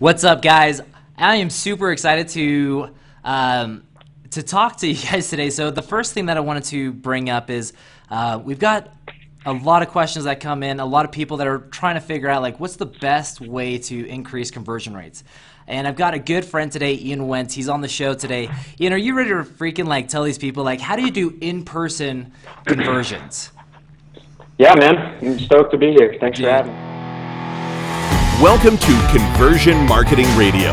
What's up, guys? I am super excited to talk to you guys today. So the first thing that I wanted to bring up is we've got a lot of questions that come in, a lot of people that are trying to figure out, like, what's the best way to increase conversion rates? And I've got a good friend today, Ian Wendt. He's on the show today. Ian, are you ready to freaking, like, tell these people, like, how do you do in-person conversions? Yeah, man. I'm stoked to be here. Thanks for having me. Welcome to Conversion Marketing Radio,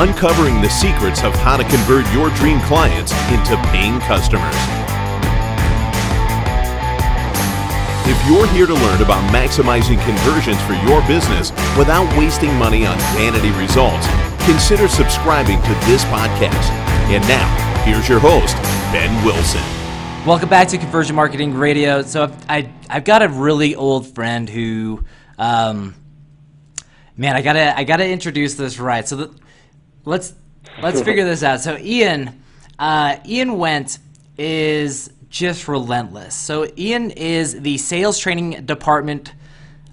uncovering the secrets of how to convert your dream clients into paying customers. If you're here to learn about maximizing conversions for your business without wasting money on vanity results, consider subscribing to this podcast. And now, here's your host, Ben Wilson. Welcome back to Conversion Marketing Radio. So I've got a really old friend who... Man, I gotta introduce this right. So let's figure this out. So Ian Wendt is just relentless. So Ian is the sales training department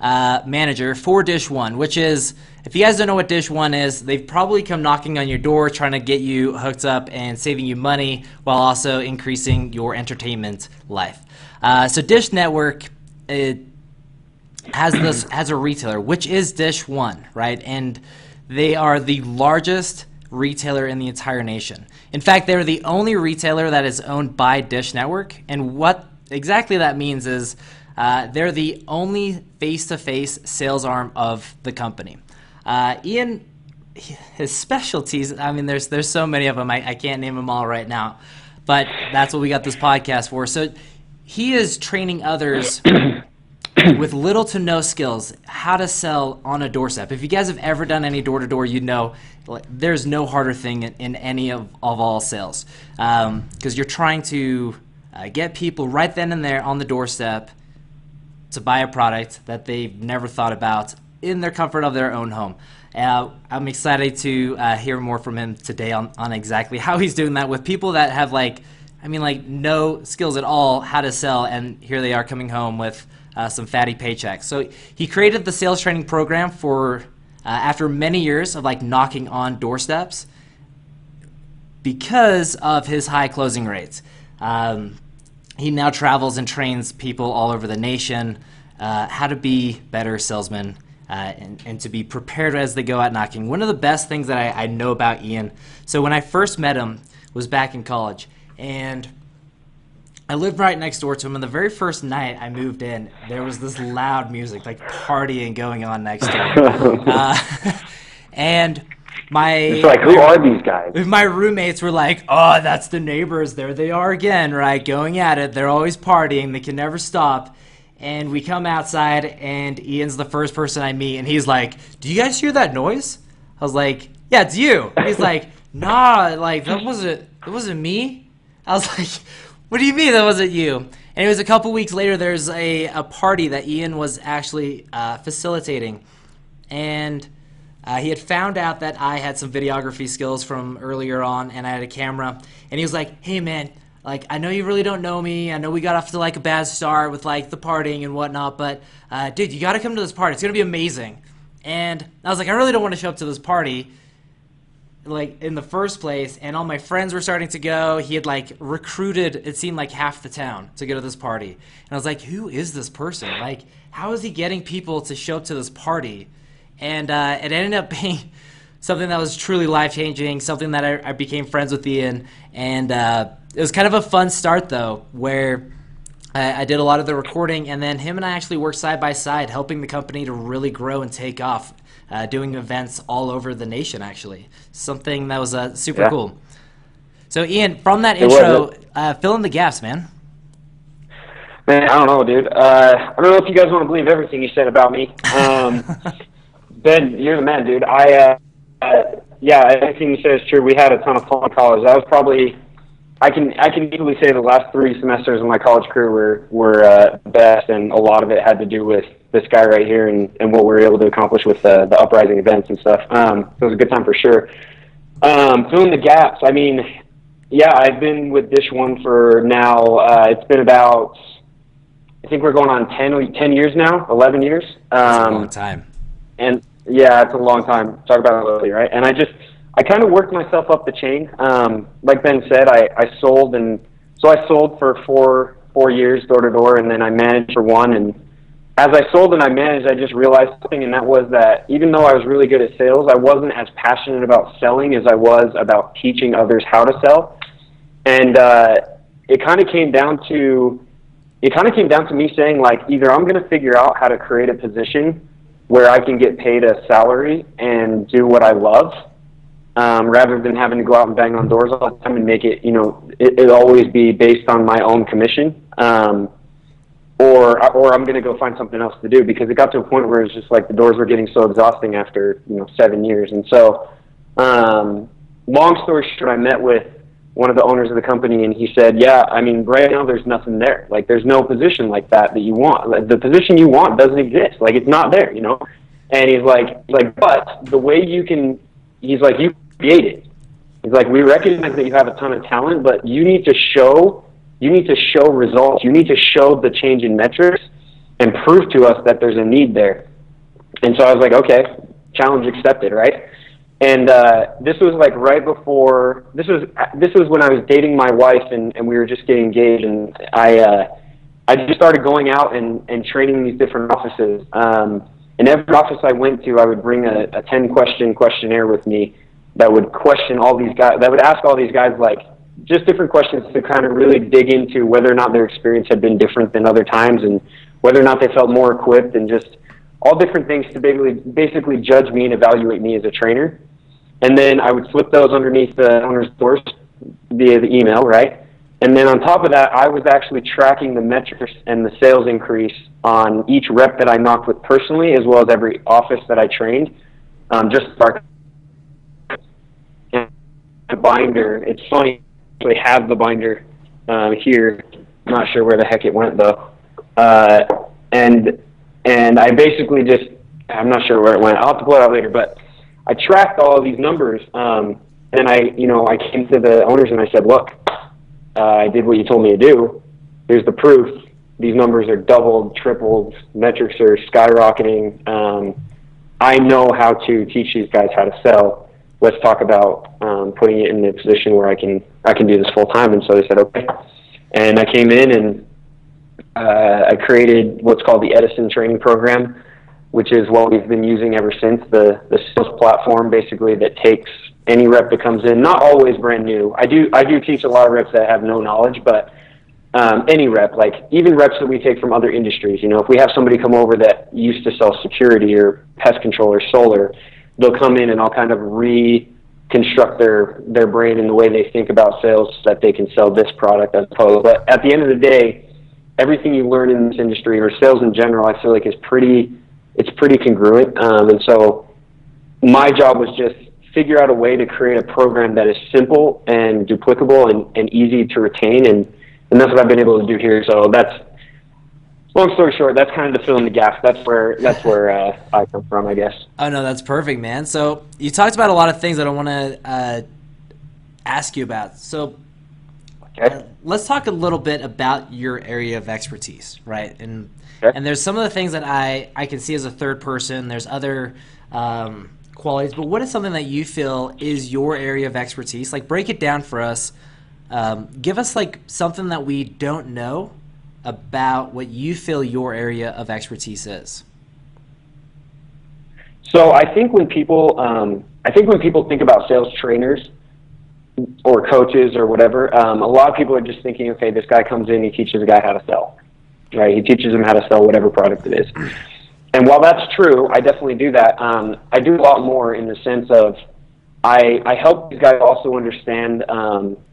manager for Dish One, which is, if you guys don't know what Dish One is, they've probably come knocking on your door trying to get you hooked up and saving you money while also increasing your entertainment life. So Dish Network. Has a retailer, which is Dish One, right? And they are the largest retailer in the entire nation. In fact, they're the only retailer that is owned by Dish Network. And what exactly that means is they're the only face-to-face sales arm of the company. Ian, his specialties, I mean, there's so many of them. I can't name them all right now, but that's what we got this podcast for. So he is training others with little to no skills how to sell on a doorstep. If you guys have ever done any door-to-door, you know there's no harder thing in any of all sales, because you're trying to get people right then and there on the doorstep to buy a product that they've never thought about in their comfort of their own home. I'm excited to hear more from him today on exactly how he's doing that with people that have, like, I mean, like, no skills at all how to sell, and here they are coming home with some fatty paychecks. So he created the sales training program for after many years of, like, knocking on doorsteps because of his high closing rates. He now travels and trains people all over the nation how to be better salesmen and to be prepared as they go out knocking. One of the best things that I know about Ian, so when I first met him was back in college, and I lived right next door to him, and the very first night I moved in, there was this loud music, like partying going on next door. And it's like, who are these guys? My roommates were like, oh, that's the neighbors. There they are again, right, going at it. They're always partying. They can never stop. And we come outside, and Ian's the first person I meet, and he's like, do you guys hear that noise? I was like, yeah, it's you. He's like, nah, like, that wasn't me. I was like... what do you mean that wasn't you? And it was a couple weeks later, there's a party that Ian was actually facilitating. And he had found out that I had some videography skills from earlier on, and I had a camera. And he was like, hey, man, like, I know you really don't know me. I know we got off to, like, a bad start with, like, the partying and whatnot. But, dude, you got to come to this party. It's going to be amazing. And I was like, I really don't want to show up to this party, like, in the first place, and all my friends were starting to go. He had, like, recruited, it seemed like, half the town to go to this party. And I was like, who is this person? Like, how is he getting people to show up to this party? And it ended up being something that was truly life-changing, something that I became friends with Ian. And it was kind of a fun start, though, where I did a lot of the recording, and then him and I actually worked side by side, helping the company to really grow and take off. Doing events all over the nation, actually. Something that was super cool. So, Ian, from that intro, fill in the gaps, man. Man, I don't know, dude. I don't know if you guys want to believe everything you said about me. Ben, you're the man, dude. Everything you said is true. We had a ton of fun in college. That was probably, I can easily say the last three semesters of my college career were best, and a lot of it had to do with this guy right here and what we were able to accomplish with the uprising events and stuff. So it was a good time for sure. Filling the gaps. I mean, yeah, I've been with Dish One for now. It's been about, I think we're going on 10 years now, 11 years. That's a long time. And Yeah, it's a long time. Talk about it earlier, right? And I kind of worked myself up the chain. Like Ben said, I sold, and so I sold for four years door to door, and then I managed for one. And as I sold and I managed, I just realized something, and that was that even though I was really good at sales, I wasn't as passionate about selling as I was about teaching others how to sell. And it kind of came down to me saying, like, either I'm going to figure out how to create a position where I can get paid a salary and do what I love, rather than having to go out and bang on doors all the time and make it, you know, it'll always be based on my own commission, or I'm going to go find something else to do, because it got to a point where it's just like the doors were getting so exhausting after, you know, 7 years. And so, long story short, I met with one of the owners of the company, and he said, yeah, I mean, right now there's nothing there. Like, there's no position like that that you want. Like, the position you want doesn't exist. Like, it's not there, you know? And he's like, but the way you can, he's like, you create it. He's like, we recognize that you have a ton of talent, but you need to show results. You need to show the change in metrics and prove to us that there's a need there. And so I was like, okay, challenge accepted, right? And this was like right before, this was when I was dating my wife, and we were just getting engaged, and I just started going out and training these different offices. In every office I went to, I would bring a 10-question questionnaire with me that would question all these guys, that would ask all these guys like just different questions to kind of really dig into whether or not their experience had been different than other times, and whether or not they felt more equipped, and just all different things to basically judge me and evaluate me as a trainer. And then I would slip those underneath the owner's doors via the email, right? And then on top of that, I was actually tracking the metrics and the sales increase on each rep that I knocked with personally, as well as every office that I trained. Just start the binder. It's funny, we have the binder here. I'm not sure where the heck it went though. And I basically just, I'm not sure where it went. I'll have to pull it out later, but I tracked all of these numbers, and I came to the owners and I said, look, I did what you told me to do. Here's the proof. These numbers are doubled, tripled, metrics are skyrocketing. I know how to teach these guys how to sell. Let's talk about putting it in a position where I can do this full time. And so they said, okay. And I came in and I created what's called the Edison Training Program, which is what we've been using ever since, the sales platform basically that takes any rep that comes in, not always brand new. I do teach a lot of reps that have no knowledge, but any rep, like even reps that we take from other industries, you know, if we have somebody come over that used to sell security or pest control or solar, they'll come in and I'll kind of reconstruct their brain in the way they think about sales so that they can sell this product as opposed. But at the end of the day, everything you learn in this industry or sales in general, I feel like is pretty congruent. And so my job was just figure out a way to create a program that is simple and duplicable and easy to retain. And that's what I've been able to do here. So that's, long story short, that's kind of the fill in the gap. That's where I come from, I guess. Oh no, that's perfect, man. So you talked about a lot of things that I want to ask you about. So let's talk a little bit about your area of expertise, right? And there's some of the things that I can see as a third person. There's other qualities, but what is something that you feel is your area of expertise? Like, break it down for us. Give us like something that we don't know about what you feel your area of expertise is. So I think when people think about sales trainers or coaches or whatever, a lot of people are just thinking, okay, this guy comes in, he teaches a guy how to sell. Right, he teaches them how to sell whatever product it is. And while that's true, I definitely do that. I do a lot more in the sense of I help these guys also understand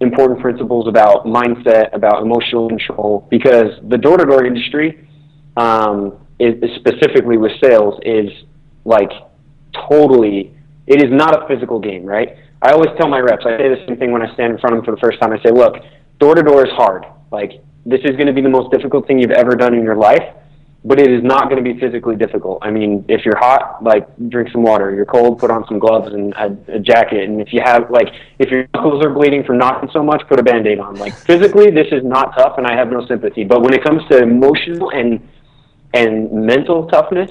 important principles about mindset, about emotional control, because the door-to-door industry, is specifically with sales, is like totally, it is not a physical game, right? I always tell my reps, I say the same thing when I stand in front of them for the first time. I say, look, door-to-door is hard. Like, this is going to be the most difficult thing you've ever done in your life, but it is not going to be physically difficult. I mean, if you're hot, like, drink some water. If you're cold, put on some gloves and a jacket. And if you have, like, if your knuckles are bleeding from knocking so much, put a Band-Aid on. Like, physically, this is not tough, and I have no sympathy. But when it comes to emotional and mental toughness,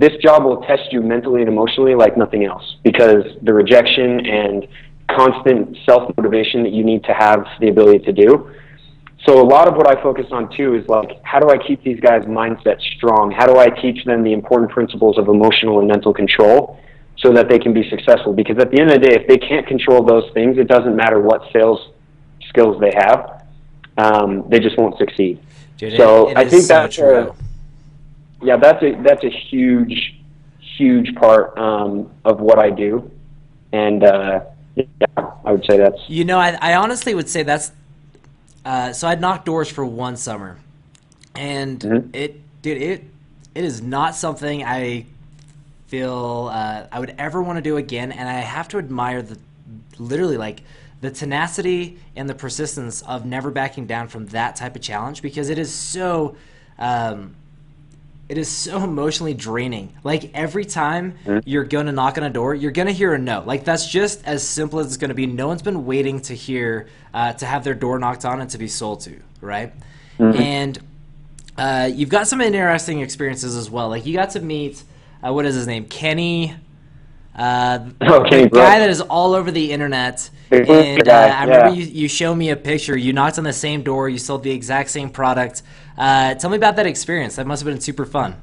this job will test you mentally and emotionally like nothing else, because the rejection and constant self-motivation that you need to have the ability to do. So a lot of what I focus on too is like, how do I keep these guys' mindsets strong? How do I teach them the important principles of emotional and mental control so that they can be successful? Because at the end of the day, if they can't control those things, it doesn't matter what sales skills they have. They just won't succeed. Dude, so I think that's that's a huge part of what I do. And yeah, I would say that's... You know, I honestly would say that's... so I'd knocked doors for one summer, and it is not something I feel I would ever want to do again. And I have to admire the literally like the tenacity and the persistence of never backing down from that type of challenge, because it is so emotionally draining. Like every time you're going to knock on a door, you're going to hear a no. Like that's just as simple as it's going to be. No one's been waiting to hear, to have their door knocked on and to be sold to, right? And you've got some interesting experiences as well. Like you got to meet, what is his name? Kenny, the guy that is all over the internet. And I remember you showed me a picture. You knocked on the same door. You sold the exact same product. Tell me about that experience. That must have been super fun.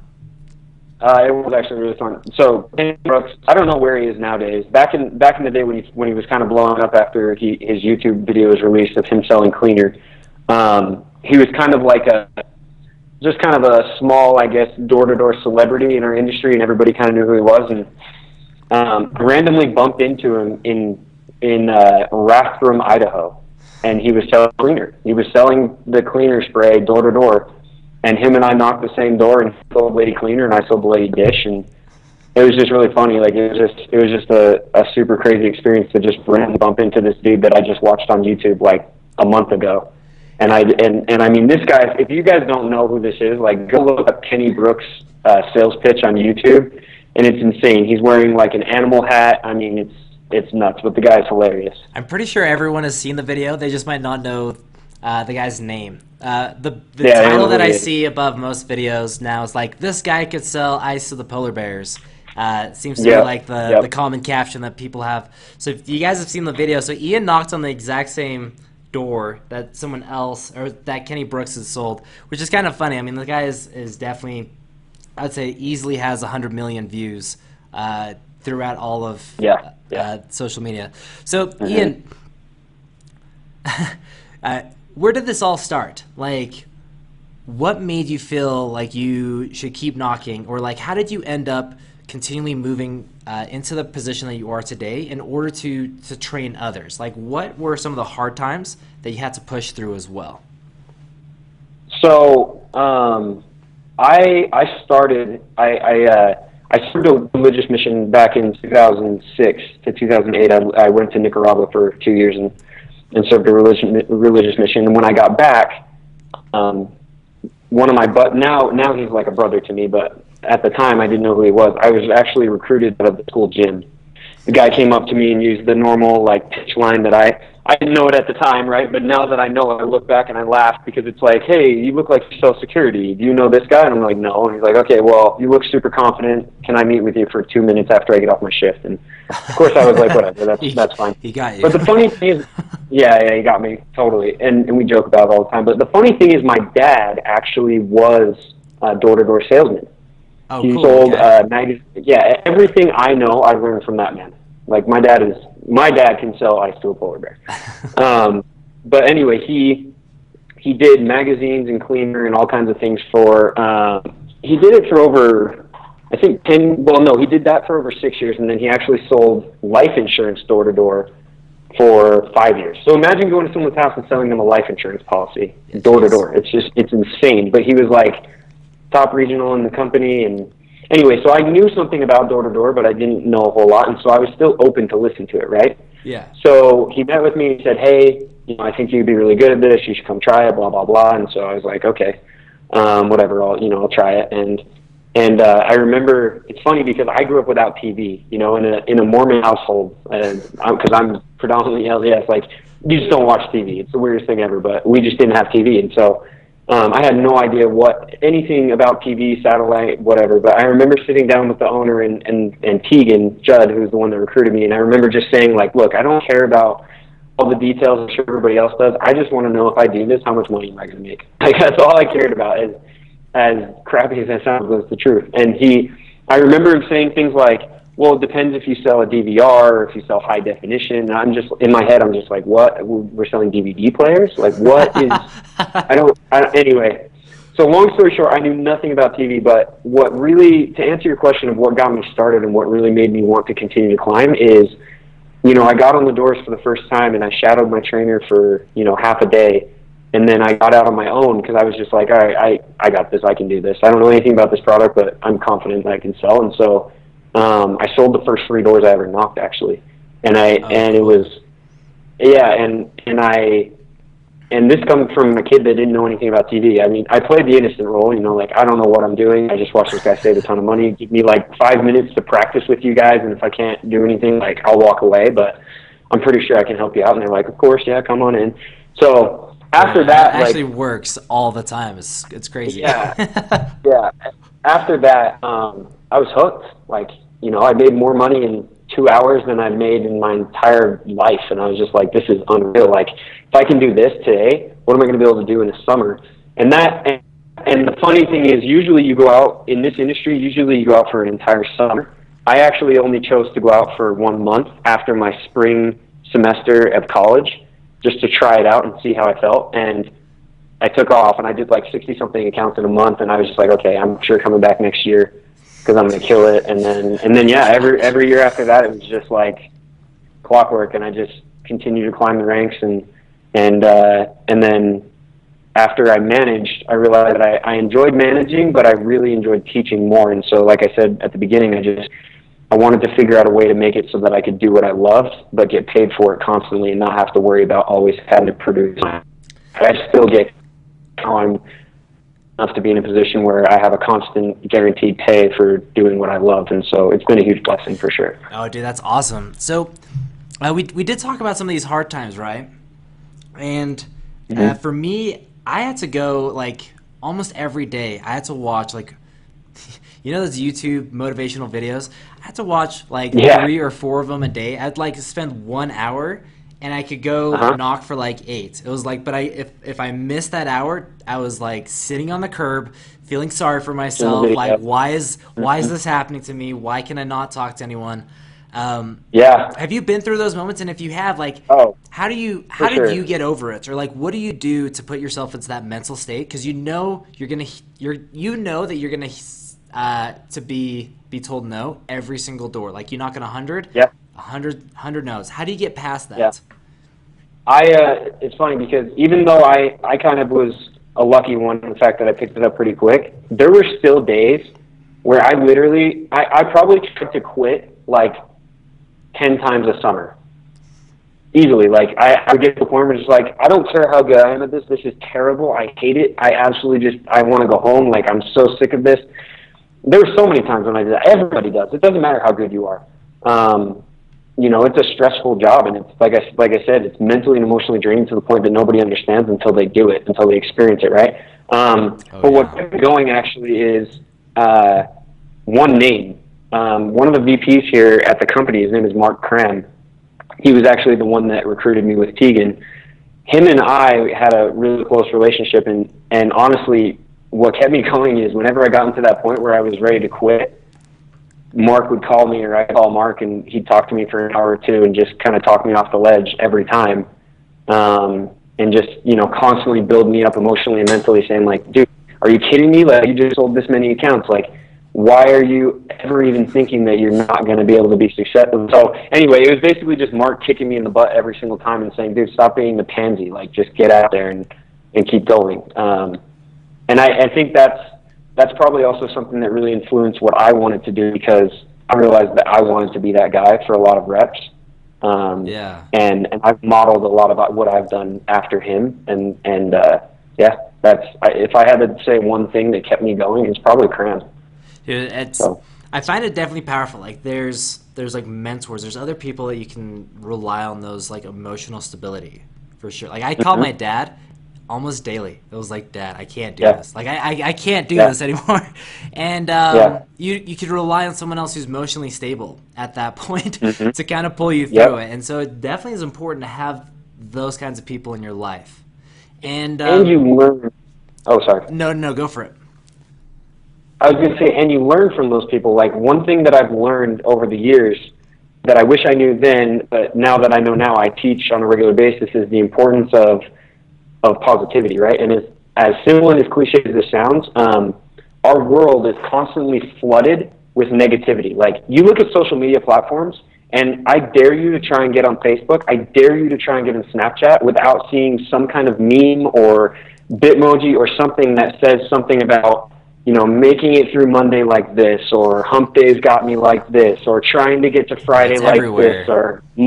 It was actually really fun. So Kenny Brooks, I don't know where he is nowadays. Back in the day when he was kind of blowing up after his YouTube video was released of him selling cleaner, he was kind of like a small, I guess, door-to-door celebrity in our industry, and everybody kind of knew who he was. And I randomly bumped into him in Rathdrum, Idaho. And he was selling cleaner. He was selling the cleaner spray door to door, and him and I knocked the same door, and he sold Lady Cleaner, and I sold Lady Dish, and it was just really funny. Like it was just a super crazy experience to just randomly bump into this dude that I just watched on YouTube like a month ago, and I mean this guy. If you guys don't know who this is, like go look up Kenny Brooks sales pitch on YouTube, and it's insane. He's wearing like an animal hat. I mean it's nuts, but the guy's hilarious. I'm pretty sure everyone has seen the video. They just might not know the guy's name. The title that I see above most videos now is like, this guy could sell ice to the polar bears. It seems to be like the common caption that people have. So if you guys have seen the video, so Ian knocked on the exact same door that someone else, or that Kenny Brooks has sold, which is kind of funny. I mean, the guy is definitely, I'd say easily has 100 million views throughout all of social media. So Ian, where did this all start? Like, what made you feel like you should keep knocking, or like how did you end up continually moving into the position that you are today in order to train others? Like, what were some of the hard times that you had to push through as well? So I served a religious mission back in 2006 to 2008. I went to Nicaragua for 2 years and served a religious mission. And when I got back, one of my now he's like a brother to me, but at the time I didn't know who he was. I was actually recruited out of the school gym. The guy came up to me and used the normal like pitch line that I didn't know it at the time, right? But now that I know it, I look back and I laugh, because it's like, hey, you look like Social Security. Do you know this guy? And I'm like, no. And he's like, okay, well, you look super confident. Can I meet with you for 2 minutes after I get off my shift? And of course I was like, whatever, that's fine. He got you. But the funny thing is, yeah, he got me, totally. And we joke about it all the time. But the funny thing is my dad actually was a door-to-door salesman. Oh, he sold 90, yeah, everything I know I learned from that man. Like my dad can sell ice to a polar bear. But anyway, he did magazines and cleaner and all kinds of things for, he did it for over, I think 10, well, no, he did that for over 6 years. And then he actually sold life insurance door to door for 5 years. So imagine going to someone's house and selling them a life insurance policy door to door. It's just, it's insane. But he was like top regional in the company. And anyway, so I knew something about door-to-door, but I didn't know a whole lot, and so I was still open to listen to it, right? Yeah. So he met with me and said, hey, you know, I think you'd be really good at this. You should come try it, blah, blah, blah. And so I was like, okay, whatever, I'll try it. And I remember, it's funny because I grew up without TV, in a Mormon household, because I'm predominantly LDS. Like, you just don't watch TV. It's the weirdest thing ever, but we just didn't have TV. And so I had no idea anything about TV, satellite, whatever, but I remember sitting down with the owner and Teagan Judd, who's the one that recruited me, and I remember just saying, like, look, I don't care about all the details, I'm sure everybody else does. I just want to know if I do this, how much money am I going to make? Like, that's all I cared about, as crappy as that sounds, was the truth. And I remember him saying things like, well, it depends if you sell a DVR or if you sell high definition. And in my head, I'm just like, what? We're selling DVD players? Like, what is, anyway. So long story short, I knew nothing about TV, but what really, to answer your question of what got me started and what really made me want to continue to climb is, you know, I got on the doors for the first time and I shadowed my trainer for, you know, half a day. And then I got out on my own because I was just like, all right, I got this, I can do this. I don't know anything about this product, but I'm confident that I can sell. And so I sold the first 3 doors I ever knocked, actually. And and this comes from a kid that didn't know anything about TV. I mean, I played the innocent role, you know, like, I don't know what I'm doing. I just watched this guy save a ton of money. Give me like 5 minutes to practice with you guys. And if I can't do anything, like, I'll walk away, but I'm pretty sure I can help you out. And they're like, of course, yeah, come on in. So after that, it actually works all the time. It's crazy. Yeah, yeah. After that, I was hooked. Like, you know, I made more money in 2 hours than I've made in my entire life, and I was just like, this is unreal. Like, if I can do this today, what am I going to be able to do in the summer? And the funny thing is, usually you go out in this industry. Usually you go out for an entire summer. I actually only chose to go out for 1 month after my spring semester of college, just to try it out and see how I felt. And I took off and I did like 60-something accounts in a month, and I was just like, okay, I'm sure coming back next year because I'm going to kill it. And then yeah, every year after that, it was just like clockwork, and I just continued to climb the ranks. And then after I managed, I realized that I enjoyed managing, but I really enjoyed teaching more. And so, like I said at the beginning, I wanted to figure out a way to make it so that I could do what I loved, but get paid for it constantly and not have to worry about always having to produce. I still get time enough to be in a position where I have a constant guaranteed pay for doing what I love. And so it's been a huge blessing for sure. Oh, dude, that's awesome. So we did talk about some of these hard times, right? And for me, I had to go, like, almost every day. I had to watch, like, you know those YouTube motivational videos? I had to watch like 3 or 4 of them a day. I'd like spend 1 hour, and I could go knock for like 8. It was like, but if I missed that hour, I was like sitting on the curb, feeling sorry for myself. Like, why is this happening to me? Why can I not talk to anyone? Have you been through those moments? And if you have, like, how did you get over it? Or like, what do you do to put yourself into that mental state? Because you know you're gonna to be told no every single door. Like, you knock on 100, 100 no's. How do you get past that? Yeah. It's funny because even though I kind of was a lucky one in the fact that I picked it up pretty quick, there were still days where I literally, I probably tried to quit like 10 times a summer. Easily. Like, I would get to the point where it's just like, I don't care how good I am at this. This is terrible. I hate it. I absolutely I want to go home. Like, I'm so sick of this. There were so many times when I did that. Everybody does. It doesn't matter how good you are. You know, it's a stressful job, and it's like I said, it's mentally and emotionally draining to the point that nobody understands until they do it, until they experience it, right? But what kept going actually is one name. One of the VPs here at the company, his name is Mark Cram. He was actually the one that recruited me with Teagan. Him and I had a really close relationship, and honestly, what kept me going is whenever I got into that point where I was ready to quit, Mark would call me, or I'd call Mark, and he'd talk to me for an hour or two and just kind of talk me off the ledge every time. And just, you know, constantly build me up emotionally and mentally, saying like, dude, are you kidding me? Like, you just sold this many accounts. Like, why are you ever even thinking that you're not going to be able to be successful? So anyway, it was basically just Mark kicking me in the butt every single time and saying, dude, stop being the pansy. Like, just get out there and keep going. And I think that's probably also something that really influenced what I wanted to do, because I realized that I wanted to be that guy for a lot of reps. And I've modeled a lot about what I've done after him. If I had to say one thing that kept me going, it's probably Cram. Dude, I find it definitely powerful. Like, there's like mentors, there's other people that you can rely on, those like emotional stability for sure. Like, I called my dad. almost daily. It was like, Dad, I can't do this. Like, I can't do this anymore. And you could rely on someone else who's emotionally stable at that point to kind of pull you through it. And so it definitely is important to have those kinds of people in your life. And you learn. Oh, sorry. No, go for it. I was going to say, and you learn from those people. Like, one thing that I've learned over the years that I wish I knew then, but now that I know now, I teach on a regular basis, is the importance of positivity, right? And as simple and as cliche as this sounds, our world is constantly flooded with negativity. Like, you look at social media platforms, and I dare you to try and get on Facebook, I dare you to try and get on Snapchat without seeing some kind of meme or Bitmoji or something that says something about, you know, making it through Monday like this, or hump days got me like this, or trying to get to Friday like this, or, you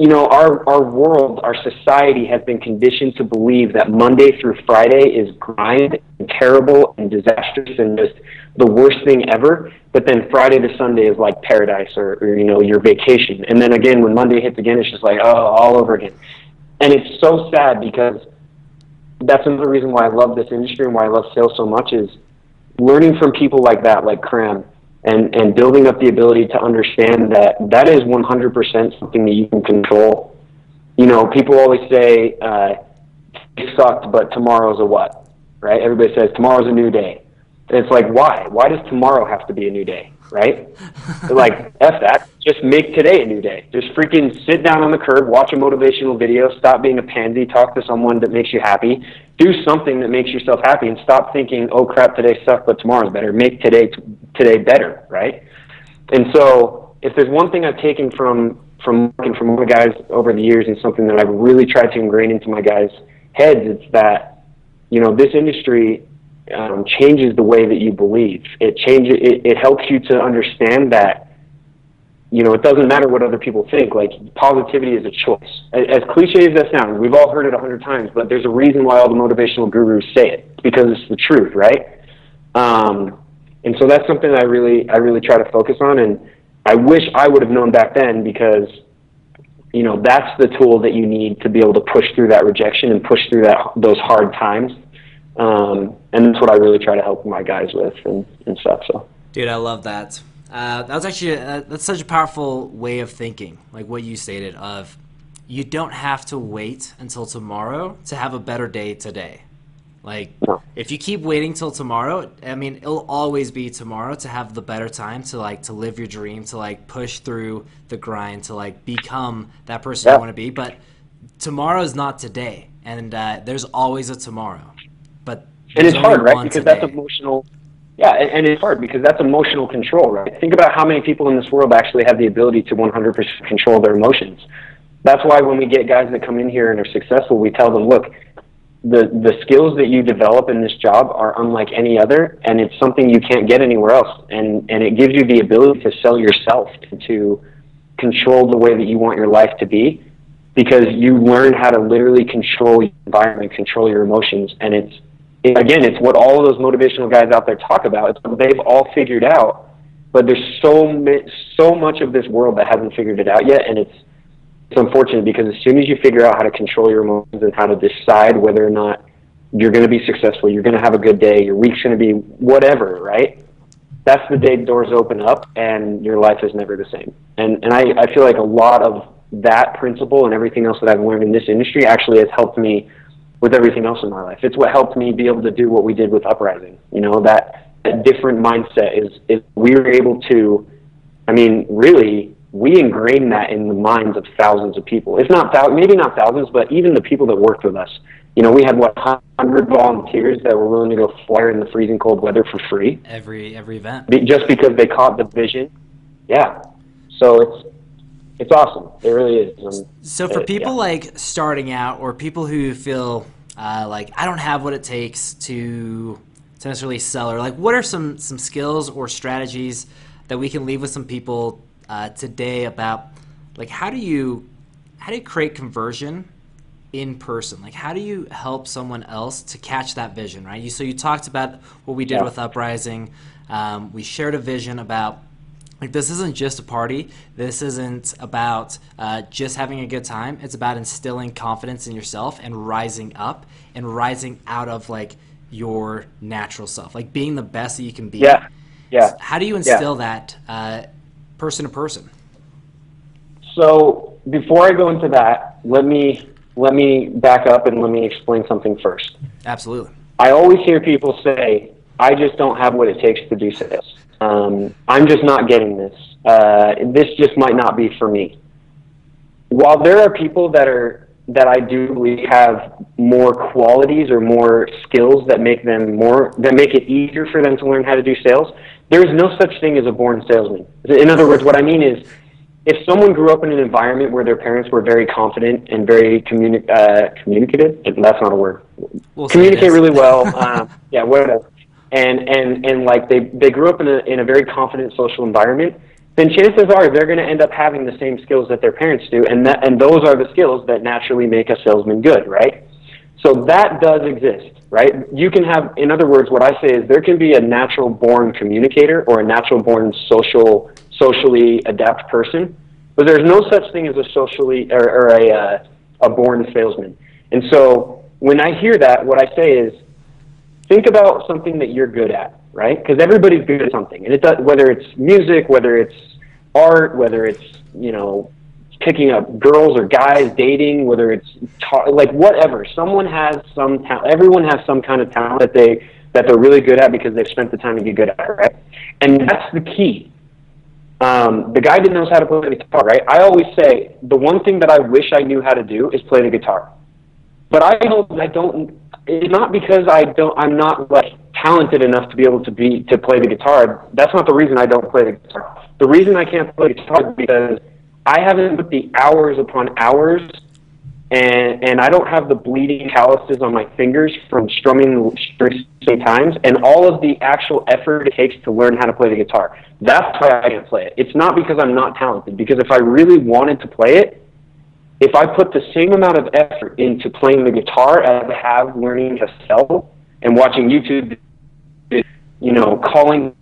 know, our world, our society has been conditioned to believe that Monday through Friday is grind and terrible and disastrous and just the worst thing ever. But then Friday to Sunday is like paradise, or you know, your vacation. And then again, when Monday hits again, it's just like, oh, all over again. And it's so sad, because that's another reason why I love this industry and why I love sales so much, is learning from people like that, like Cram, and building up the ability to understand that that is 100% something that you can control. You know, people always say, it sucked, but tomorrow's a what, right? Everybody says, tomorrow's a new day. And it's like, why? Why does tomorrow have to be a new day, right? Like, F that. Just make today a new day. Just freaking sit down on the curb, watch a motivational video, stop being a pansy, talk to someone that makes you happy, do something that makes yourself happy, and stop thinking, oh crap, today sucked, but tomorrow's better. Make today better, right? And so if there's one thing I've taken from all the guys over the years, and something that I've really tried to ingrain into my guys' heads, it's that, you know, this industry changes the way that you believe. It helps you to understand that, you know, it doesn't matter what other people think. Like, positivity is a choice. As cliche as that sounds, we've all heard it 100 times, but there's a reason why all the motivational gurus say it, because it's the truth, right? And so that's something that I really try to focus on, and I wish I would have known back then, because, you know, that's the tool that you need to be able to push through that rejection and push through those hard times. And that's what I really try to help my guys with and stuff. So, dude, I love that. That was actually that's such a powerful way of thinking, like what you stated, of you don't have to wait until tomorrow to have a better day today. Like, if you keep waiting till tomorrow, I mean, it'll always be tomorrow to have the better time to, like, to live your dream, to, like, push through the grind, to, like, become that person you want to be. But tomorrow is not today, and there's always a tomorrow. But and it's hard, right? Because that's emotional. Yeah, and it's hard because that's emotional control, right? Think about how many people in this world actually have the ability to 100% control their emotions. That's why when we get guys that come in here and are successful, we tell them, look, the skills that you develop in this job are unlike any other, and it's something you can't get anywhere else. And it gives you the ability to sell yourself, to control the way that you want your life to be, because you learn how to literally control your environment, control your emotions, and again, it's what all of those motivational guys out there talk about. It's what they've all figured out, but there's so much of this world that hasn't figured it out yet, and it's unfortunate, because as soon as you figure out how to control your emotions and how to decide whether or not you're going to be successful, you're going to have a good day, your week's going to be whatever, right? That's the day doors open up, and your life is never the same. And I feel like a lot of that principle and everything else that I've learned in this industry actually has helped me with everything else in my life. It's what helped me be able to do what we did with Uprising. You know, that different mindset is we were able to, I mean, really, we ingrained that in the minds of thousands of people. If not maybe not thousands, but even the people that worked with us. You know, we had, 100 volunteers that were willing to go flyer in the freezing cold weather for free. Every event. Just because they caught the vision. Yeah. So it's awesome. It really is. So for people like starting out, or people who feel like I don't have what it takes to necessarily sell, or like, what are some skills or strategies that we can leave with some people today about, like, how do you create conversion in person? Like, how do you help someone else to catch that vision, right? So you talked about what we did with Uprising. We shared a vision about Like, this isn't just a party. This isn't about just having a good time. It's about instilling confidence in yourself and rising up and rising out of, like, your natural self, like being the best that you can be. Yeah, yeah. So how do you instill that person to person? So before I go into that, let me back up and let me explain something first. Absolutely. I always hear people say, I just don't have what it takes to do sales. I'm just not getting this. This just might not be for me. While there are people that I do believe have more qualities or more skills that make it easier for them to learn how to do sales, there is no such thing as a born salesman. In other words, what I mean is, if someone grew up in an environment where their parents were very confident and very communicative, that's not a word. We'll communicate really well. Yeah, whatever. And like they grew up in a very confident social environment, then chances are they're going to end up having the same skills that their parents do, and those are the skills that naturally make a salesman good, right? So that does exist, right? You can have, in other words, what I say is there can be a natural born communicator or a natural born socially adept person, but there's no such thing as a socially or a born salesman. And so when I hear that, what I say is, think about something that you're good at, right? Because everybody's good at something, and it does, whether it's music, whether it's art, whether it's, you know, picking up girls or guys, dating, whether it's like whatever. Someone has some talent. Everyone has some kind of talent that they're really good at because they've spent the time to get good at it, right? And that's the key. The guy that knows how to play the guitar, right? I always say the one thing that I wish I knew how to do is play the guitar, but I don't. It's not because I'm not like talented enough to be able to play the guitar. That's not the reason I don't play the guitar. The reason I can't play guitar is because I haven't put the hours upon hours, and I don't have the bleeding calluses on my fingers from strumming strings so many times, and all of the actual effort it takes to learn how to play the guitar. That's why I can't play it. It's not because I'm not talented, because if I really wanted to play it, if I put the same amount of effort into playing the guitar as I have learning to sell and watching YouTube, you know, calling,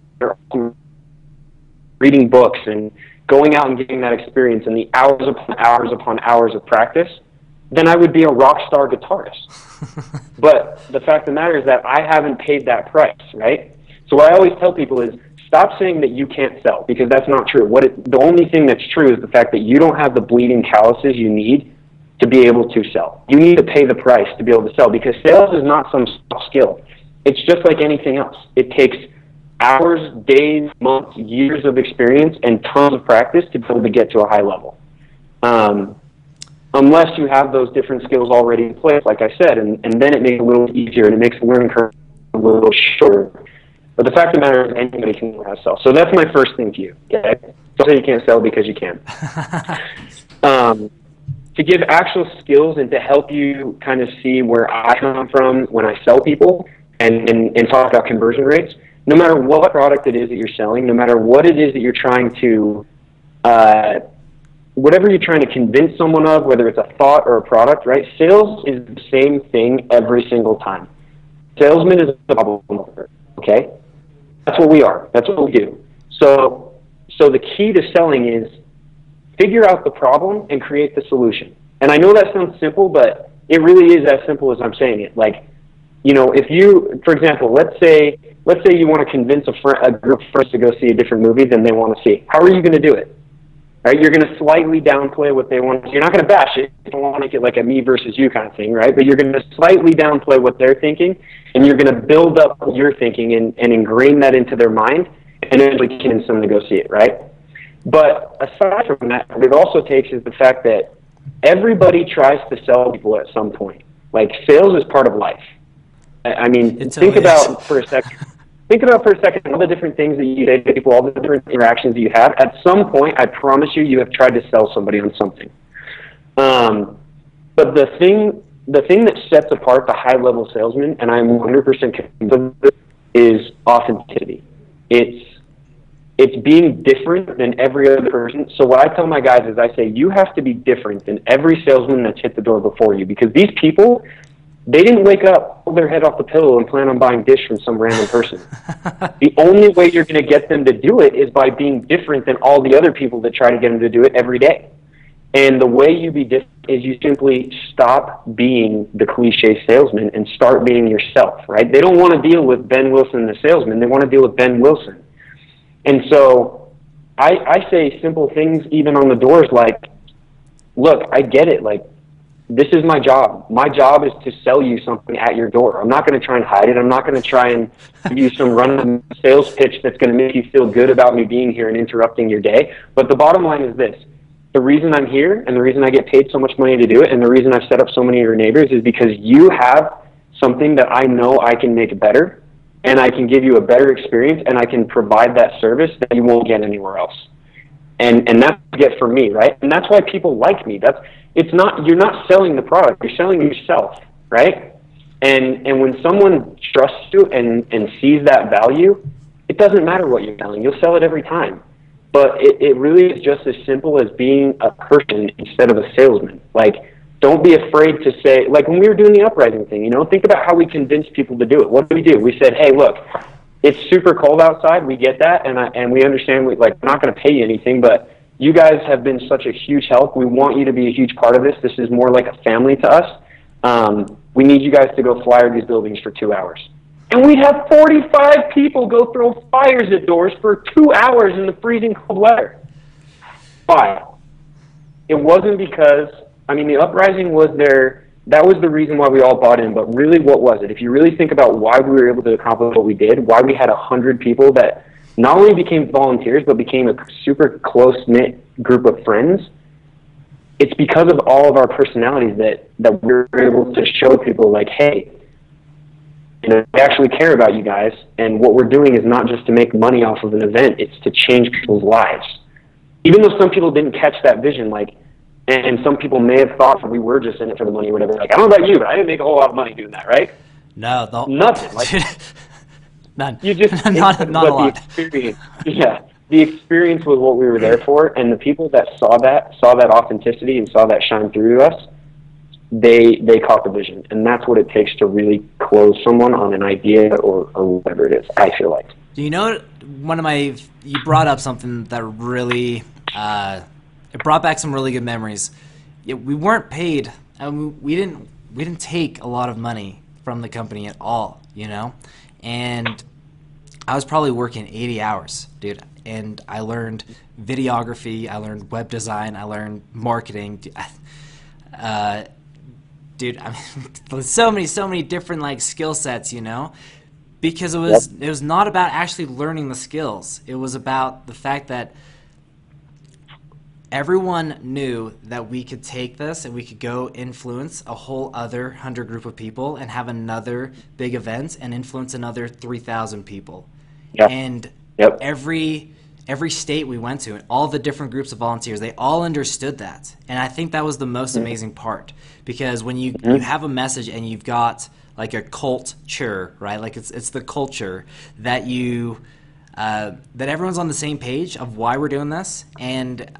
reading books, and going out and getting that experience and the hours upon hours upon hours of practice, then I would be a rock star guitarist. But the fact of the matter is that I haven't paid that price, right? So what I always tell people is, stop saying that you can't sell, because that's not true. The only thing that's true is the fact that you don't have the bleeding calluses you need to be able to sell. You need to pay the price to be able to sell, because sales is not some soft skill. It's just like anything else. It takes hours, days, months, years of experience and tons of practice to be able to get to a high level. Unless you have those different skills already in place, like I said, and then it makes it a little easier and it makes the learning curve a little shorter. But the fact of the matter is, anybody can learn how to sell. So that's my first thing to you. Okay? Don't say you can't sell, because you can. To give actual skills and to help you kind of see where I come from when I sell people and talk about conversion rates, no matter what product it is that you're selling, no matter what it is that you're trying to, whatever you're trying to convince someone of, whether it's a thought or a product, right? Sales is the same thing every single time. Salesman is a problem solver, okay? That's what we are. That's what we do. So the key to selling is figure out the problem and create the solution. And I know that sounds simple, but it really is as simple as I'm saying it. Like, you know, if you, for example, let's say you want to convince a group of friends to go see a different movie than they want to see. How are you going to do it? Right? You're going to slightly downplay what they want. You're not going to bash it. You don't want to make it like a me versus you kind of thing, right? But you're going to slightly downplay what they're thinking, and you're going to build up what you're thinking and ingrain that into their mind, and eventually convince them to go see it, right? But aside from that, what it also takes is the fact that everybody tries to sell people at some point. Like, sales is part of life. I mean, Think about for a second all the different things that you say to people, all the different interactions that you have. At some point, I promise you, you have tried to sell somebody on something. But the thing that sets apart the high-level salesman, and I'm 100% convinced, is authenticity. It's being different than every other person. So what I tell my guys is I say, you have to be different than every salesman that's hit the door before you, because these people They didn't wake up, pull their head off the pillow, and plan on buying Dish from some random person. The only way you're going to get them to do it is by being different than all the other people that try to get them to do it every day. And the way you be different is you simply stop being the cliche salesman and start being yourself, right? They don't want to deal with Ben Wilson, the salesman. They want to deal with Ben Wilson. And so I say simple things even on the doors like, look, I get it. Like, this is my job. My job is to sell you something at your door. I'm not going to try and hide it. I'm not going to try and use some random sales pitch that's going to make you feel good about me being here and interrupting your day. But the bottom line is this. The reason I'm here and the reason I get paid so much money to do it and the reason I've set up so many of your neighbors is because you have something that I know I can make better, and I can give you a better experience, and I can provide that service that you won't get anywhere else. And that's what you get from me, right? And that's why people like me. You're not selling the product, you're selling yourself, right? And when someone trusts you and sees that value, it doesn't matter what you're selling. You'll sell it every time. But it really is just as simple as being a person instead of a salesman. Like, don't be afraid to say, like when we were doing the uprising thing, you know, think about how we convinced people to do it. What do? We said, hey, look, it's super cold outside. We get that. And we understand we're not going to pay you anything, but you guys have been such a huge help. We want you to be a huge part of this. This is more like a family to us. We need you guys to go flyer these buildings for 2 hours. And we'd have 45 people go throw fires at doors for 2 hours in the freezing cold weather. But it wasn't because, I mean, the uprising was there. That was the reason why we all bought in. But really, what was it? If you really think about why we were able to accomplish what we did, why we had 100 people that not only became volunteers, but became a super close-knit group of friends, it's because of all of our personalities that we were able to show people, like, hey, you know, we actually care about you guys, and what we're doing is not just to make money off of an event, it's to change people's lives. Even though some people didn't catch that vision, and some people may have thought that we were just in it for the money or whatever. Like, I don't know about you, but I didn't make a whole lot of money doing that, right? No, nothing. None. You just not a lot. The experience was what we were there for, and the people that saw that authenticity and saw that shine through to us, they caught the vision, and that's what it takes to really close someone on an idea or whatever it is, I feel like. Do you know, you brought up something that really, it brought back some really good memories. Yeah, we weren't paid, and we didn't take a lot of money from the company at all, you know? And I was probably working 80 hours, dude, and I learned videography, I learned web design, I learned marketing, dude, I mean, so many different skill sets, you know, because it was not about actually learning the skills. It was about the fact that everyone knew that we could take this and we could go influence a whole other 100 group of people and have another big event and influence another 3,000 people. Yep. And yep. Every state we went to and all the different groups of volunteers, they all understood that. And I think that was the most amazing part, because when you have a message and you've got a culture, right? It's the culture that that everyone's on the same page of why we're doing this. And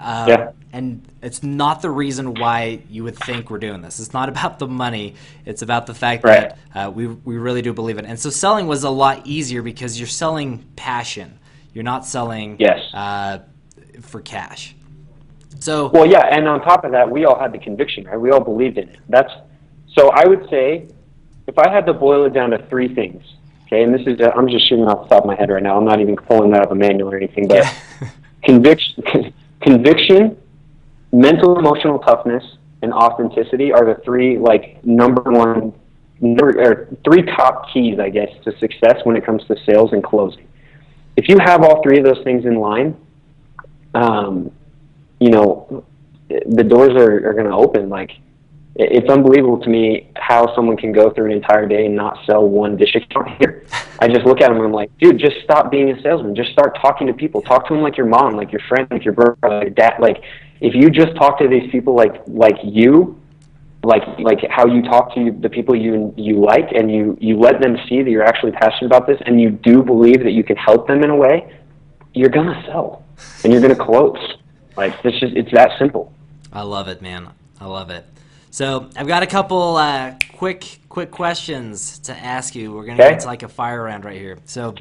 it's not the reason why you would think we're doing this. It's not about the money. It's about the fact that we really do believe it. And so selling was a lot easier because you're selling passion. You're not selling for cash. So and on top of that, we all had the conviction, right? We all believed in it. So I would say, if I had to boil it down to three things, okay, and this is I'm just shooting off the top of my head right now. I'm not even pulling that up a manual or anything, but conviction, mental, emotional toughness, and authenticity are the three three top keys, I guess, to success when it comes to sales and closing. If you have all three of those things in line, you know, the doors are going to open. It's unbelievable to me how someone can go through an entire day and not sell one Dish account here. I just look at them and I'm like, dude, just stop being a salesman. Just start talking to people. Talk to them like your mom, like your friend, like your brother, like your dad. Like, if you just talk to these people like how you talk to the people you like, and you let them see that you're actually passionate about this, and you do believe that you can help them in a way, you're gonna sell and you're gonna close. It's that simple. I love it, man. I love it. So I've got a couple quick questions to ask you. We're going to get to like a fire round right here. So,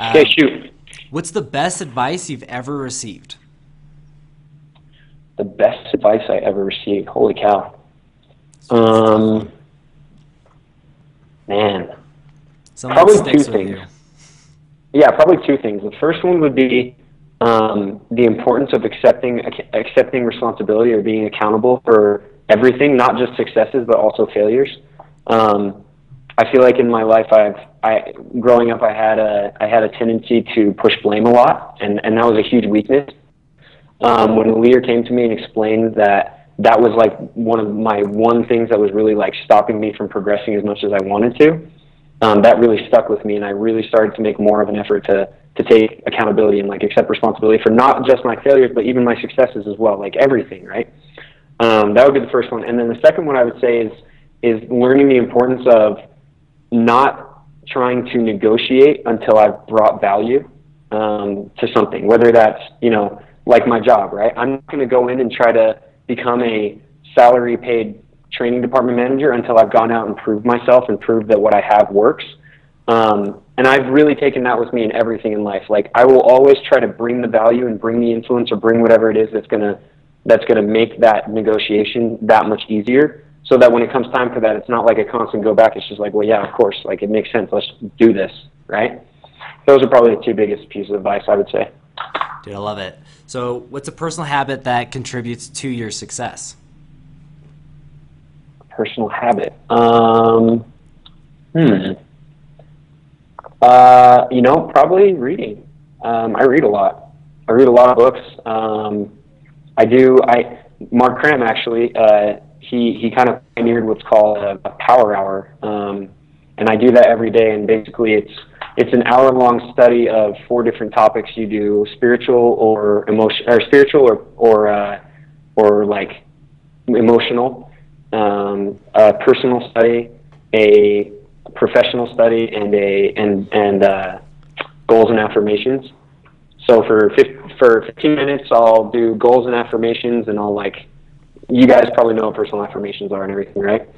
okay, shoot. What's the best advice you've ever received? The best advice I ever received. Holy cow. Man. Probably two things. Yeah, probably two things. The first one would be the importance of accepting responsibility or being accountable for everything, not just successes but also failures. I feel like in my life, growing up, I had a tendency to push blame a lot, and that was a huge weakness. When a leader came to me and explained that was like one of my things that was really like stopping me from progressing as much as I wanted to, that really stuck with me, and I really started to make more of an effort to take accountability and like accept responsibility for not just my failures but even my successes as well, like everything, right? That would be the first one. And then the second one I would say is learning the importance of not trying to negotiate until I've brought value to something, whether that's, you know, like my job, right? I'm not going to go in and try to become a salary paid training department manager until I've gone out and proved myself and proved that what I have works. And I've really taken that with me in everything in life. Like, I will always try to bring the value and bring the influence or bring whatever it is that's going to make that negotiation that much easier, so that when it comes time for that, it's not like a constant go back. It's just like, well, yeah, of course, like it makes sense. Let's do this, right? Those are probably the two biggest pieces of advice I would say. Dude, I love it. So what's a personal habit that contributes to your success? Personal habit. You know, probably reading. I read a lot. I read a lot of books. Mark Cram actually, he kind of pioneered what's called a power hour. And I do that every day. And basically it's an hour-long study of 4 different topics. You do spiritual or like emotional, a personal study, a professional study, and goals and affirmations. So for 15 minutes, I'll do goals and affirmations, and I'll like, you guys probably know what personal affirmations are and everything, right?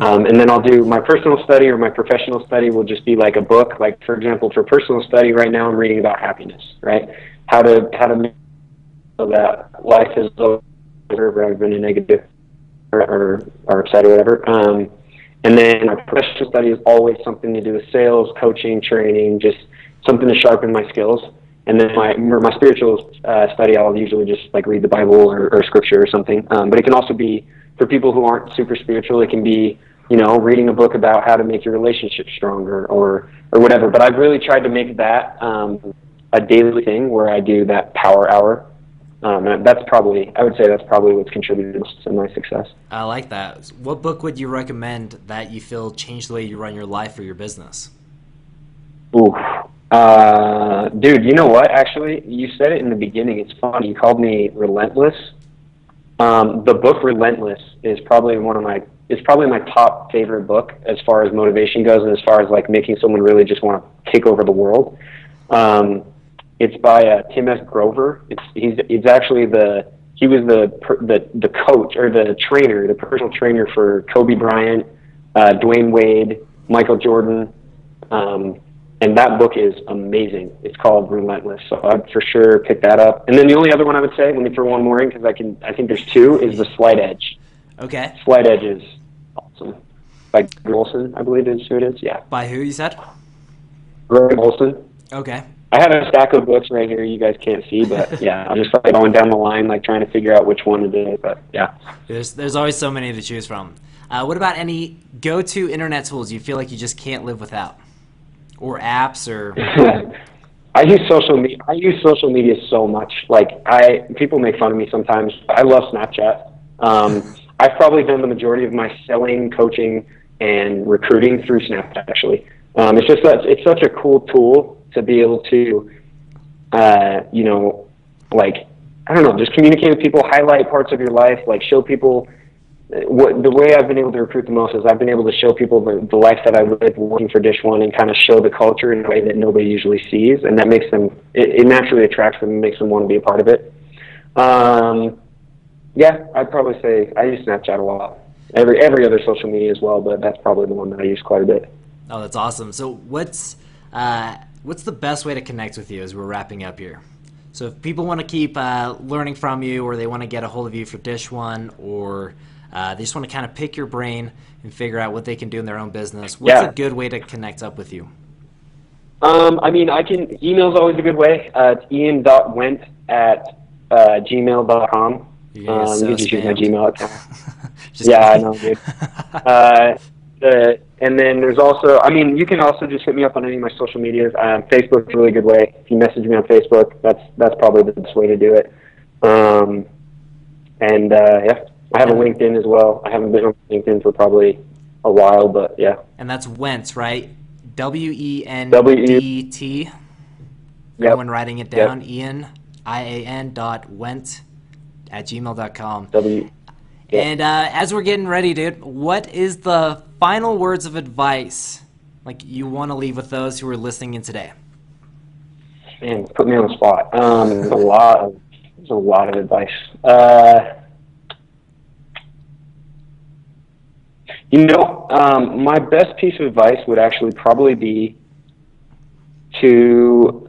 And then I'll do my personal study, or my professional study will just be like a book. Like, for example, for personal study right now, I'm reading about happiness, right? How to make so that life is rather than a negative or upset or whatever. And then my professional study is always something to do with sales, coaching, training, just something to sharpen my skills. And then my spiritual study, I'll usually just like read the Bible or scripture or something. But it can also be, for people who aren't super spiritual, it can be, you know, reading a book about how to make your relationship stronger or whatever. But I've really tried to make that a daily thing where I do that power hour. And I would say that's probably what's contributed to my success. I like that. What book would you recommend that you feel changed the way you run your life or your business? Ooh. Dude, you know what, actually, you said it in the beginning. It's funny. You called me Relentless. The book Relentless is probably my top favorite book as far as motivation goes, and as far as like making someone really just want to take over the world. It's by Tim F. Grover. He was the coach or the trainer, the personal trainer for Kobe Bryant, Dwayne Wade, Michael Jordan, and that book is amazing. It's called Relentless, so I'd for sure pick that up. And then the only other one I would say, let me throw one more in because I think there's two, is The Slight Edge. Okay. Slight Edge is awesome. By Greg Olson, I believe is who it is. Yeah. By who, you said? Greg Olson. Okay. I have a stack of books right here you guys can't see, but yeah, I'm just like going down the line, like trying to figure out which one it is. But yeah. There's always so many to choose from. What about any go-to internet tools you feel like you just can't live without? Or apps, or I use social media so much. Like, people make fun of me sometimes. I love Snapchat. I've probably done the majority of my selling, coaching, and recruiting through Snapchat. Actually, it's such a cool tool to be able to, you know, like, I don't know, just communicate with people, highlight parts of your life, like show people. The way I've been able to recruit the most is I've been able to show people the life that I lived working for Dish One, and kind of show the culture in a way that nobody usually sees, and that makes them, it naturally attracts them and makes them want to be a part of it. Yeah, I'd probably say I use Snapchat a lot. every other social media as well, but that's probably the one that I use quite a bit. Oh, that's awesome. So what's the best way to connect with you as we're wrapping up here? So if people want to keep learning from you, or they want to get a hold of you for Dish One, or they just want to kind of pick your brain and figure out what they can do in their own business, what's a good way to connect up with you? I mean, email's always a good way. It's ian.wendt@gmail.com. You just use my Gmail account. Yeah, I know, dude. And then there's also, I mean, you can also just hit me up on any of my social medias. Facebook's a really good way. If you message me on Facebook, that's probably the best way to do it. Yeah, I have a LinkedIn as well. I haven't been on LinkedIn for probably a while, but yeah. And that's Wendt, right? W-E-N-D-T. Everyone writing it down. Yep. Ian, IAN.wendt@gmail.com. And as we're getting ready, dude, what is the final words of advice like you want to leave with those who are listening in today? Man, put me on the spot. There's a lot of advice. My best piece of advice would actually probably be to,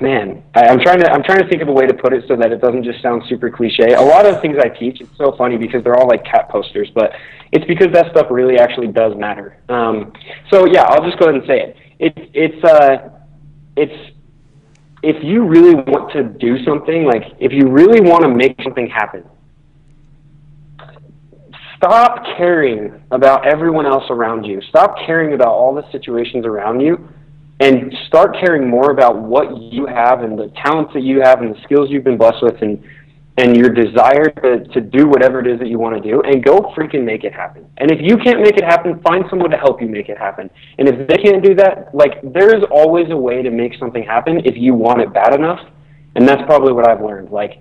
I'm trying to think of a way to put it so that it doesn't just sound super cliche. A lot of the things I teach, it's so funny because they're all like cat posters, but it's because that stuff really actually does matter. So yeah, I'll just go ahead and say it. If you really want to do something, like if you really want to make something happen, stop caring about everyone else around you. Stop caring about all the situations around you and start caring more about what you have and the talents that you have and the skills you've been blessed with and your desire to do whatever it is that you want to do, and go freaking make it happen. And if you can't make it happen, find someone to help you make it happen. And if they can't do that, like there's always a way to make something happen if you want it bad enough. And that's probably what I've learned. Like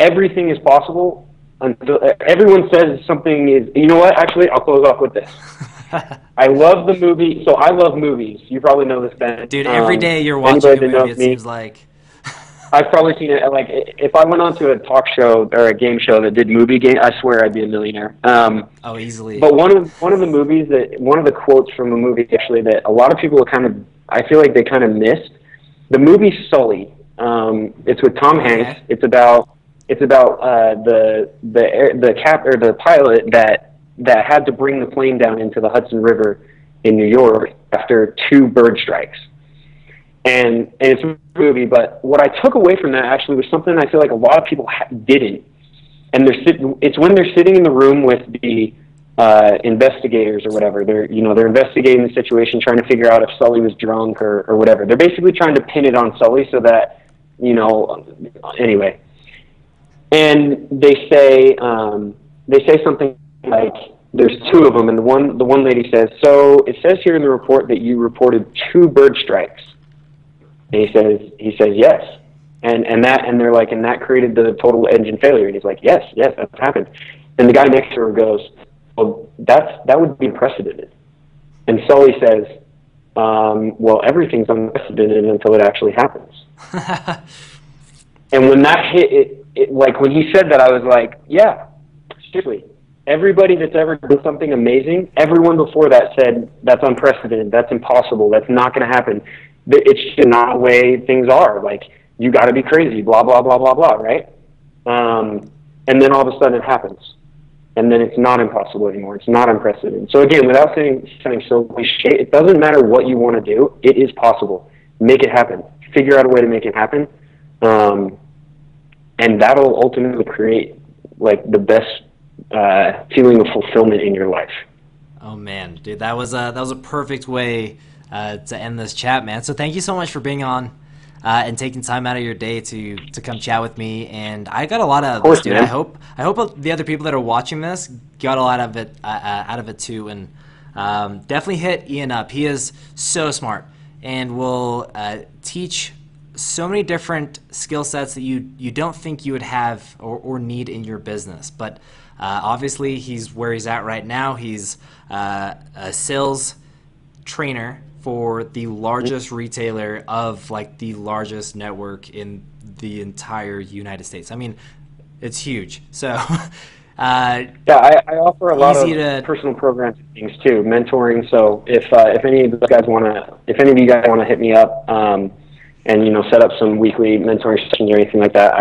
everything is possible. Until everyone says something is, you know what, actually, I'll close off with this. I love the movie, so I love movies. You probably know this, Ben. Dude, every day you're watching a movie, it seems like. I've probably seen it, like, if I went on to a talk show or a game show that did movie game, I swear I'd be a millionaire. Oh, easily. But one of the movies that, one of the quotes from a movie, actually, that a lot of people kind of, I feel like they kind of missed, the movie Sully, it's with Tom Hanks, it's about the pilot that had to bring the plane down into the Hudson River in New York after 2 bird strikes. And it's a movie, but what I took away from that actually was something I feel like a lot of people didn't. And it's when they're sitting in the room with the investigators or whatever. They're investigating the situation, trying to figure out if Sully was drunk or whatever. They're basically trying to pin it on Sully so that, anyway. And they say something like, there's 2 of them, and the one lady says, so it says here in the report that you reported 2 bird strikes. And he says yes, and they're like, and that created the total engine failure. And he's like, yes, that's happened. And the guy next to her goes, well, that would be unprecedented. And Sully says, well, everything's unprecedented until it actually happens. And when that hit, it like when he said that, I was like, yeah, seriously. Everybody that's ever done something amazing, everyone before that said, that's unprecedented, that's impossible, that's not going to happen. It's just not the way things are. Like, you got to be crazy, blah, blah, blah, blah, blah, right? And then all of a sudden it happens. And then it's not impossible anymore. It's not unprecedented. So again, without saying something so cliche, it doesn't matter what you want to do. It is possible. Make it happen. Figure out a way to make it happen. And that'll ultimately create like the best feeling of fulfillment in your life. Oh man, dude, that was a perfect way to end this chat, man. So thank you so much for being on and taking time out of your day to come chat with me. And I got a lot out of this, dude. Man. I hope the other people that are watching this got a lot of it out of it too. And definitely hit Ian up. He is so smart and will teach so many different skill sets that you don't think you would have or need in your business, but obviously he's where he's at right now. He's a sales trainer for the largest retailer of like the largest network in the entire United States. I mean, it's huge. So Yeah, I offer a lot of personal programs and things too, mentoring. So if any of you guys want to hit me up and set up some weekly mentoring sessions or anything like that,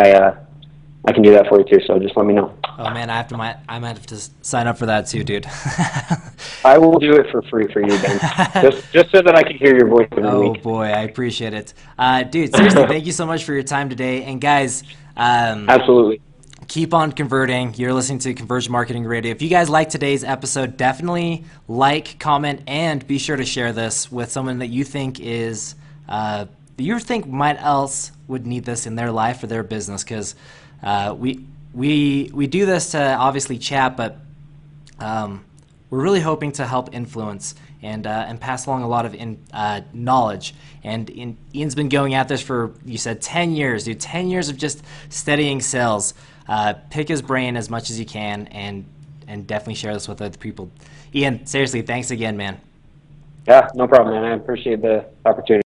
I can do that for you too. So just let me know. Oh man, I might have to sign up for that too, dude. I will do it for free for you, Ben. just so that I can hear your voice every week. Oh boy, I appreciate it, dude. Seriously, thank you so much for your time today. And guys, absolutely. Keep on converting. You're listening to Conversion Marketing Radio. If you guys like today's episode, definitely like, comment, and be sure to share this with someone that you think might else would need this in their life or their business. Because we do this to obviously chat, but we're really hoping to help influence and pass along a lot of knowledge. And Ian's been going at this for, you said, 10 years, dude. 10 years of just studying sales. Pick his brain as much as you can, and definitely share this with other people. Ian, seriously, thanks again, man. Yeah, no problem, man. I appreciate the opportunity.